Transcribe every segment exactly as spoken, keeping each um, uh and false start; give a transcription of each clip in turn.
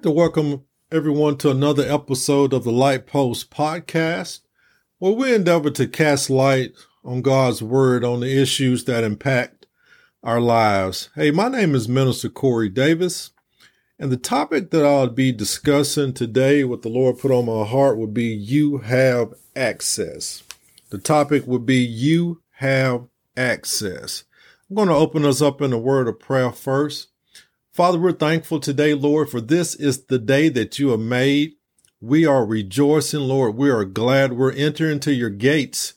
like to welcome everyone to another episode of the Light Post Podcast, where we endeavor to cast light on God's Word on the issues that impact our lives. Hey, my name is Minister Corey Davis, and the topic that I'll be discussing today, what the Lord put on my heart, would be You Have Access. The topic would be You Have Access. I'm going to open us up in a word of prayer first. Father, we're thankful today, Lord, for this is the day that you have made. We are rejoicing, Lord. We are glad we're entering into your gates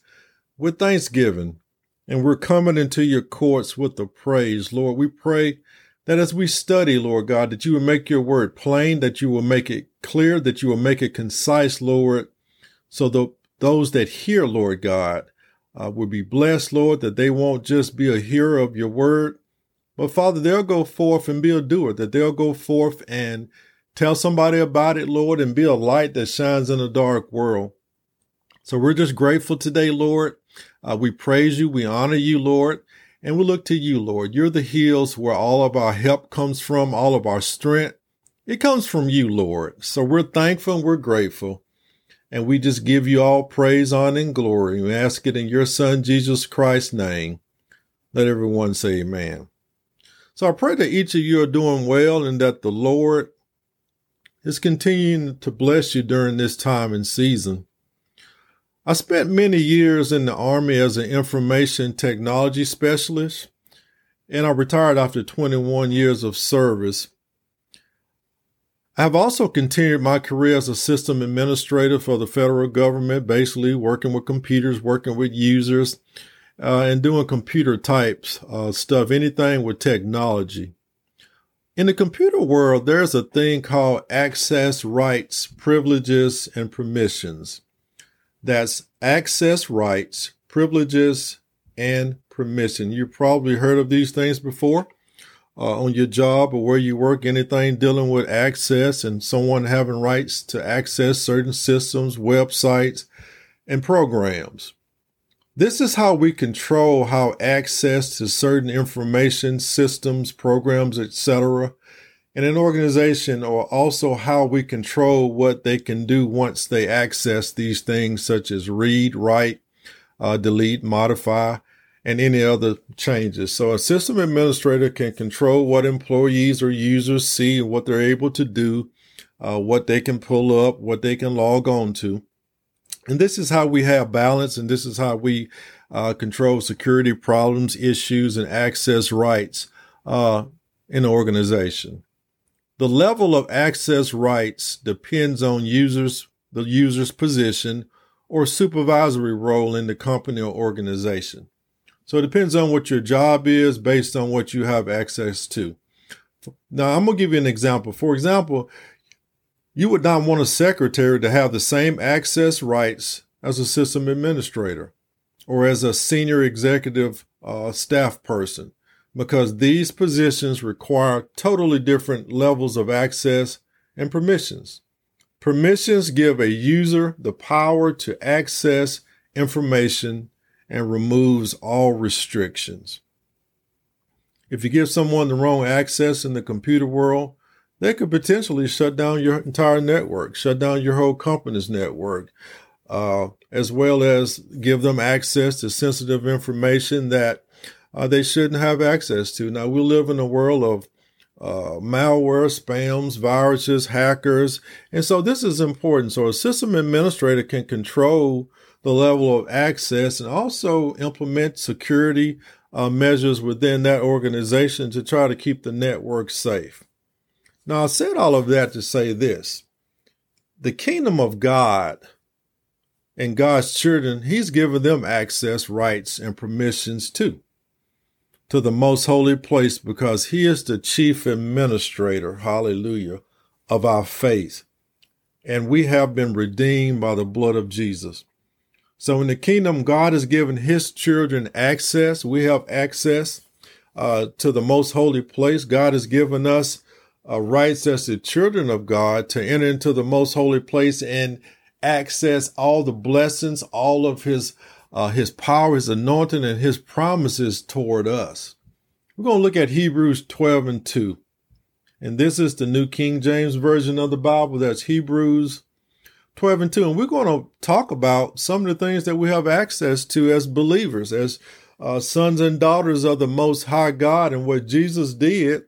with thanksgiving, and we're coming into your courts with the praise, Lord. We pray that as we study, Lord God, that you will make your word plain, that you will make it clear, that you will make it concise, Lord, so that those that hear, Lord God, uh, will be blessed, Lord, that they won't just be a hearer of your word, but, Father, they'll go forth and be a doer, that they'll go forth and tell somebody about it, Lord, and be a light that shines in a dark world. So we're just grateful today, Lord. Uh, we praise you. We honor you, Lord, and we look to you, Lord. You're the hills where all of our help comes from, all of our strength. It comes from you, Lord. So we're thankful and we're grateful, and we just give you all praise, honor, and glory. We ask it in your Son, Jesus Christ's name. Let everyone say amen. So I pray that each of you are doing well and that the Lord is continuing to bless you during this time and season. I spent many years in the Army as an information technology specialist, and I retired after twenty-one years of service. I have also continued my career as a system administrator for the federal government, basically working with computers, working with users, Uh, and doing computer types uh, stuff, anything with technology. In the computer world, there's a thing called access rights, privileges, and permissions. That's access rights, privileges, and permission. You've probably heard of these things before uh, on your job or where you work, anything dealing with access and someone having rights to access certain systems, websites, and programs. This is how we control how access to certain information, systems, programs, et cetera, in an organization, or also how we control what they can do once they access these things, such as read, write, uh, delete, modify, and any other changes. So a system administrator can control what employees or users see, what they're able to do, uh, what they can pull up, what they can log on to. And this is how we have balance, and this is how we uh, control security problems, issues, and access rights uh, in an organization. The level of access rights depends on users, the user's position or supervisory role in the company or organization. So it depends on what your job is based on what you have access to. Now, I'm going to give you an example. For example, you would not want a secretary to have the same access rights as a system administrator or as a senior executive uh, staff person, because these positions require totally different levels of access and permissions. Permissions give a user the power to access information and removes all restrictions. If you give someone the wrong access in the computer world, they could potentially shut down your entire network, shut down your whole company's network, uh, as well as give them access to sensitive information that uh, they shouldn't have access to. Now, we live in a world of uh, malware, spams, viruses, hackers, and so this is important. So a system administrator can control the level of access and also implement security uh, measures within that organization to try to keep the network safe. Now, I said all of that to say this. The kingdom of God and God's children, he's given them access, rights, and permissions too, to the most holy place, because he is the chief administrator, hallelujah, of our faith. And we have been redeemed by the blood of Jesus. So in the kingdom, God has given his children access. We have access uh, to the most holy place. God has given us Uh, rights as the children of God to enter into the most holy place and access all the blessings, all of his uh, his power, his anointing, and his promises toward us. We're going to look at Hebrews twelve and two. And this is the New King James Version of the Bible. That's Hebrews twelve and two. And we're going to talk about some of the things that we have access to as believers, as uh, sons and daughters of the Most High God, and what Jesus did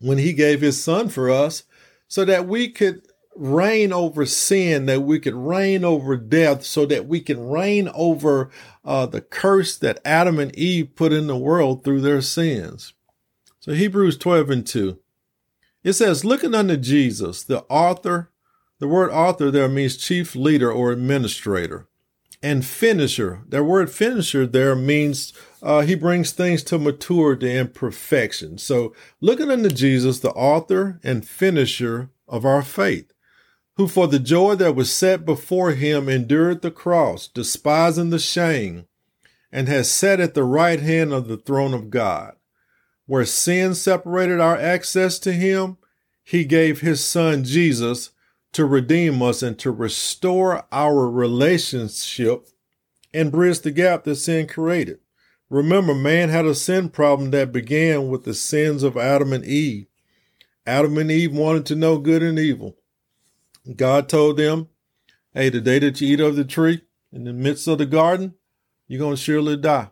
when he gave his son for us so that we could reign over sin, that we could reign over death, so that we can reign over uh, the curse that Adam and Eve put in the world through their sins. So Hebrews twelve and two, it says, looking unto Jesus, the author, the word author there means chief leader or administrator, and finisher. That word finisher there means uh, he brings things to maturity and perfection. So looking unto Jesus, the author and finisher of our faith, who for the joy that was set before him endured the cross, despising the shame, and has sat at the right hand of the throne of God. Where sin separated our access to him, he gave his son Jesus to redeem us and to restore our relationship and bridge the gap that sin created. Remember, man had a sin problem that began with the sins of Adam and Eve. Adam and Eve wanted to know good and evil. God told them, hey, the day that you eat of the tree in the midst of the garden, you're going to surely die.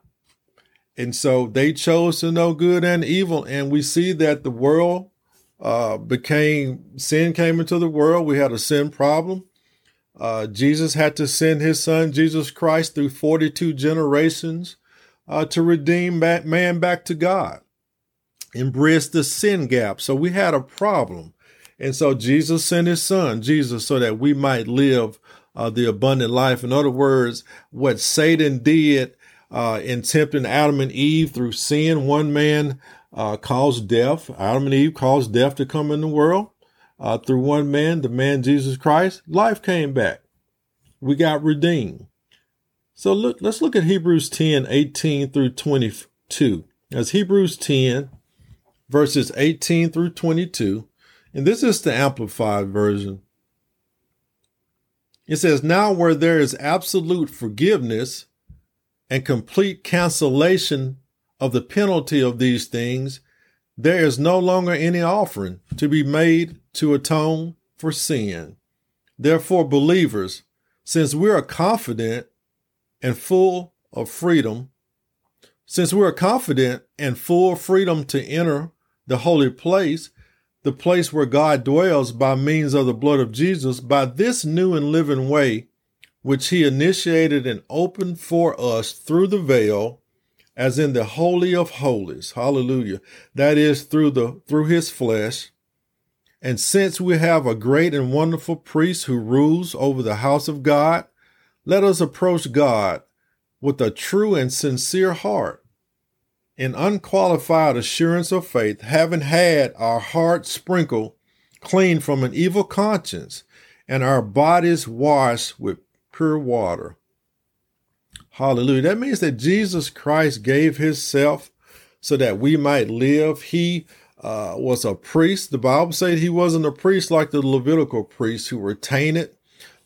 And so they chose to know good and evil. And we see that the world uh, became, sin came into the world. We had a sin problem. Uh, Jesus had to send his son, Jesus Christ, through forty-two generations uh, to redeem man back to God and bridge the sin gap. So we had a problem. And so Jesus sent his son, Jesus, so that we might live uh, the abundant life. In other words, what Satan did uh, in tempting Adam and Eve through sin, one man uh, caused death. Adam and Eve caused death to come in the world. Uh, through one man, the man Jesus Christ, life came back. We got redeemed. So look, let's look at Hebrews ten, eighteen through twenty-two. That's Hebrews ten, verses eighteen through twenty-two. And this is the Amplified Version. It says, now where there is absolute forgiveness and complete cancellation of the penalty of these things, there is no longer any offering to be made to atone for sin. Therefore, believers, since we are confident and full of freedom, since we are confident and full of freedom to enter the holy place, the place where God dwells by means of the blood of Jesus, by this new and living way, which he initiated and opened for us through the veil, as in the Holy of Holies. Hallelujah. That is through the, through his flesh. And since we have a great and wonderful priest who rules over the house of God, let us approach God with a true and sincere heart, in unqualified assurance of faith, having had our hearts sprinkled clean from an evil conscience and our bodies washed with pure water. Hallelujah. That means that Jesus Christ gave himself so that we might live. He uh, was a priest. The Bible said he wasn't a priest like the Levitical priests who were tainted.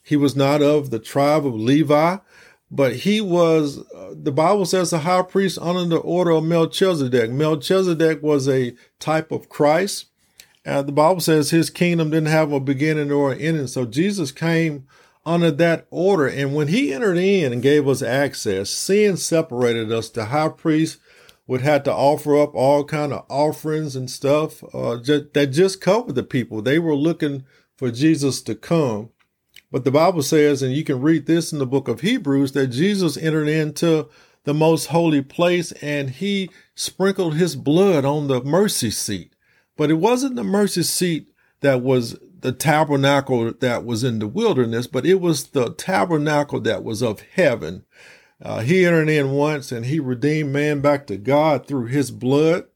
He was not of the tribe of Levi. But he was, uh, the Bible says, a high priest under the order of Melchizedek. Melchizedek was a type of Christ. Uh, the Bible says his kingdom didn't have a beginning or an ending. So Jesus came under that order. And when he entered in and gave us access, sin separated us. The high priest would have to offer up all kind of offerings and stuff uh, just, that just covered the people. They were looking for Jesus to come. But the Bible says, and you can read this in the book of Hebrews, that Jesus entered into the most holy place and he sprinkled his blood on the mercy seat. But it wasn't the mercy seat that was the tabernacle that was in the wilderness, but it was the tabernacle that was of heaven. Uh, he entered in once and he redeemed man back to God through his blood.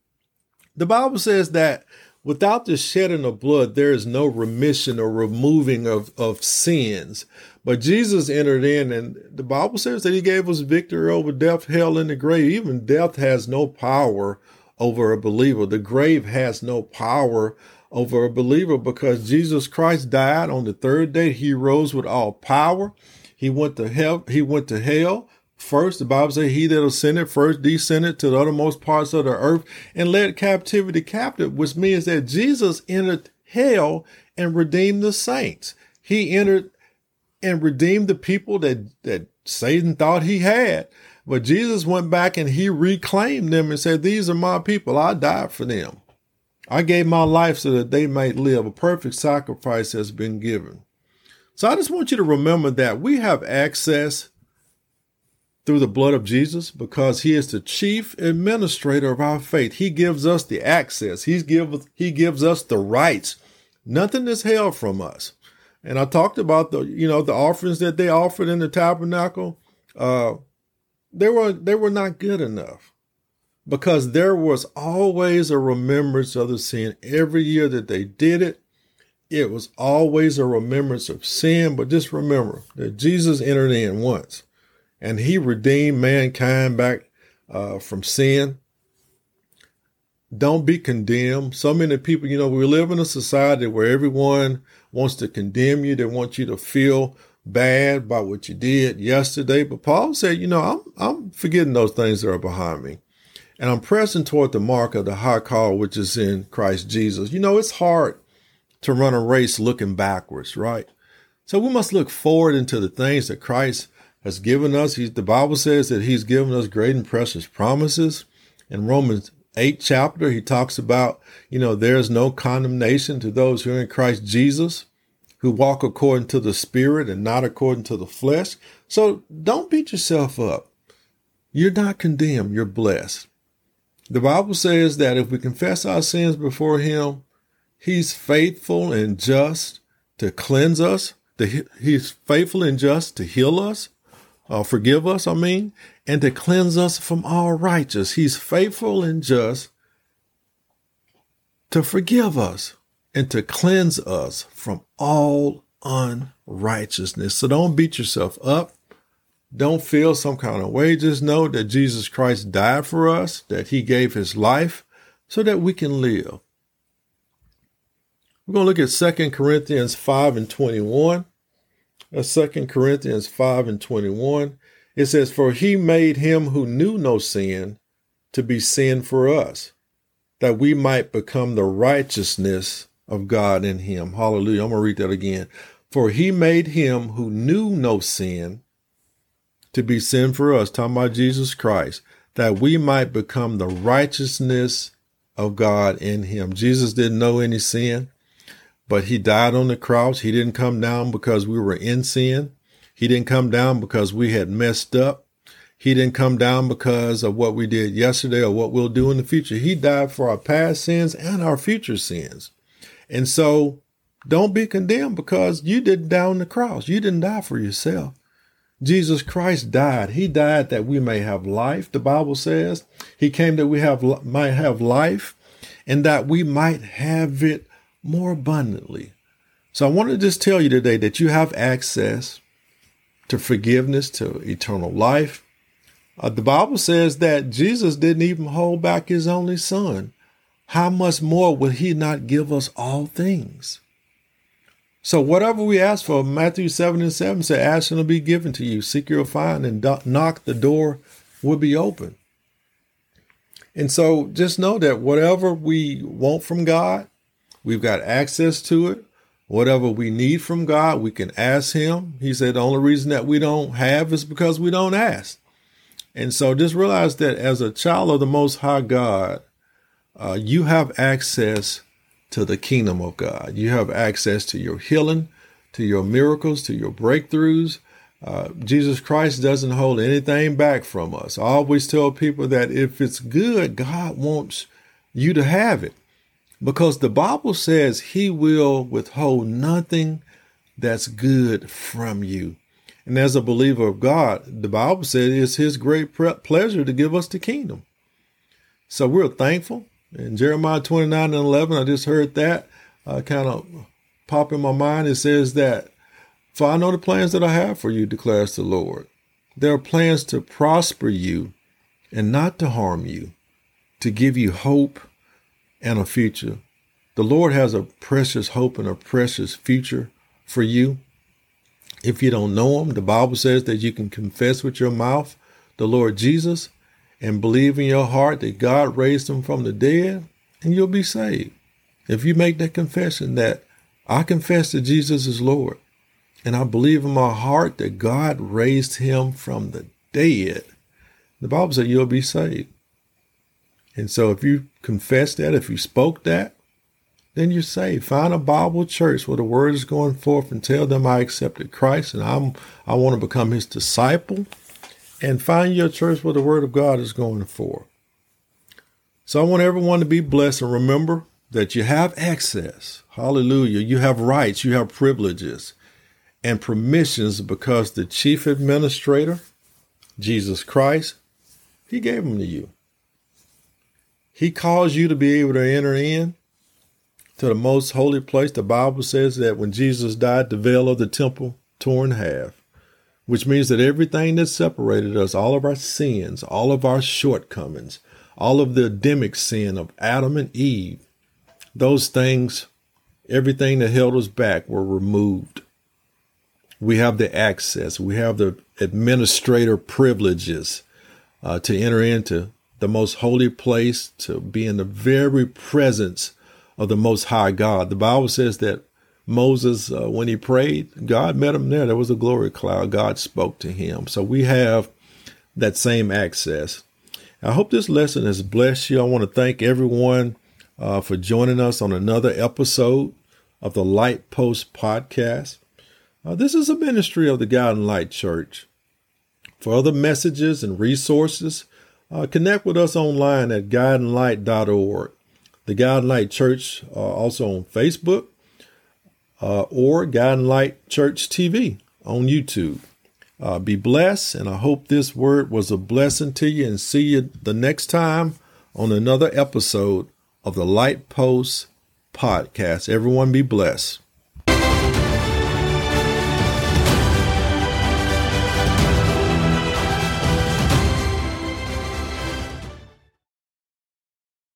The Bible says that without the shedding of blood, there is no remission or removing of, of sins. But Jesus entered in, and the Bible says that he gave us victory over death, hell, and the grave. Even death has no power over a believer. The grave has no power over a believer because Jesus Christ died on the third day. He rose with all power. He went to hell. He went to hell First, the Bible says, he that ascended first descended to the uttermost parts of the earth and led captivity captive, which means that Jesus entered hell and redeemed the saints. He entered and redeemed the people that, that Satan thought he had. But Jesus went back and he reclaimed them and said, these are my people. I died for them. I gave my life so that they might live. A perfect sacrifice has been given. So I just want you to remember that we have access through the blood of Jesus because he is the chief administrator of our faith. He gives us the access. He gives, he gives us the rights. Nothing is held from us. And I talked about the, you know, the offerings that they offered in the tabernacle. Uh, they were, they were not good enough because there was always a remembrance of the sin. Every year that they did it, it was always a remembrance of sin. But just remember that Jesus entered in once and he redeemed mankind back uh, from sin. Don't be condemned. So many people, you know, we live in a society where everyone wants to condemn you. They want you to feel bad about what you did yesterday. But Paul said, you know, I'm I'm forgetting those things that are behind me. And I'm pressing toward the mark of the high call, which is in Christ Jesus. You know, it's hard to run a race looking backwards, right? So we must look forward into the things that Christ has given us. He's, the Bible says that he's given us great and precious promises. In Romans eight chapter, he talks about, you know, there is no condemnation to those who are in Christ Jesus, who walk according to the Spirit and not according to the flesh. So don't beat yourself up. You're not condemned. You're blessed. The Bible says that if we confess our sins before him, he's faithful and just to cleanse us. To, he's faithful and just to heal us, uh, forgive us, I mean, and to cleanse us from all righteousness. He's faithful and just to forgive us and to cleanse us from all unrighteousness. So don't beat yourself up. Don't feel some kind of way. Just know that Jesus Christ died for us, that he gave his life so that we can live. We're going to look at Second Corinthians five and twenty-one. That's Second Corinthians five and twenty-one. It says, for he made him who knew no sin to be sin for us, that we might become the righteousness of God in him. Hallelujah. I'm going to read that again. For he made him who knew no sin to be sin for us, talking about Jesus Christ, that we might become the righteousness of God in him. Jesus didn't know any sin, but he died on the cross. He didn't come down because we were in sin. He didn't come down because we had messed up. He didn't come down because of what we did yesterday or what we'll do in the future. He died for our past sins and our future sins. And so don't be condemned because you didn't die on the cross. You didn't die for yourself. Jesus Christ died. He died that we may have life, the Bible says. He came that we have might have life and that we might have it more abundantly. So I want to just tell you today that you have access to forgiveness, to eternal life. Uh, the Bible says that Jesus didn't even hold back his only son. How much more will he not give us all things? So whatever we ask for, Matthew seven and seven says, ask and it'll be given to you. Seek you'll find, and do- knock, the door will be open. And so just know that whatever we want from God, we've got access to it. Whatever we need from God, we can ask him. He said the only reason that we don't have is because we don't ask. And so just realize that as a child of the Most High God, uh, you have access to the kingdom of God. You have access to your healing, to your miracles, to your breakthroughs. Uh, Jesus Christ doesn't hold anything back from us. I always tell people that if it's good, God wants you to have it because the Bible says he will withhold nothing that's good from you. And as a believer of God, the Bible says it's his great pleasure to give us the kingdom. So we're thankful. In Jeremiah twenty-nine and eleven, I just heard that uh, kind of pop in my mind. It says that, for I know the plans that I have for you, declares the Lord. There are plans to prosper you and not to harm you, to give you hope and a future. The Lord has a precious hope and a precious future for you. If you don't know him, the Bible says that you can confess with your mouth the Lord Jesus and believe in your heart that God raised him from the dead, and you'll be saved. If you make that confession that I confess that Jesus is Lord, and I believe in my heart that God raised him from the dead, the Bible says you'll be saved. And so if you confess that, if you spoke that, then you're saved. Find a Bible church where the word is going forth and tell them I accepted Christ and I'm, I want to become his disciple. And find your church where the word of God is going forth. So I want everyone to be blessed and remember that you have access. Hallelujah. You have rights. You have privileges and permissions because the chief administrator, Jesus Christ, he gave them to you. He calls you to be able to enter in to the most holy place. The Bible says that when Jesus died, the veil of the temple tore in half, which means that everything that separated us, all of our sins, all of our shortcomings, all of the Adamic sin of Adam and Eve, those things, everything that held us back were removed. We have the access. We have the administrator privileges uh, to enter into the most holy place, to be in the very presence of the Most High God. The Bible says that Moses, uh, when he prayed, God met him there. There was a glory cloud. God spoke to him. So we have that same access. I hope this lesson has blessed you. I want to thank everyone uh, for joining us on another episode of the Light Post Podcast. Uh, this is a ministry of the Guiding Light Church. For other messages and resources, Uh, connect with us online at guiding light dot org. The Guiding Light Church uh, also on Facebook uh, or Guiding Light Church T V on YouTube. Uh, be blessed, and I hope this word was a blessing to you, and see you the next time on another episode of the Light Post Podcast. Everyone be blessed.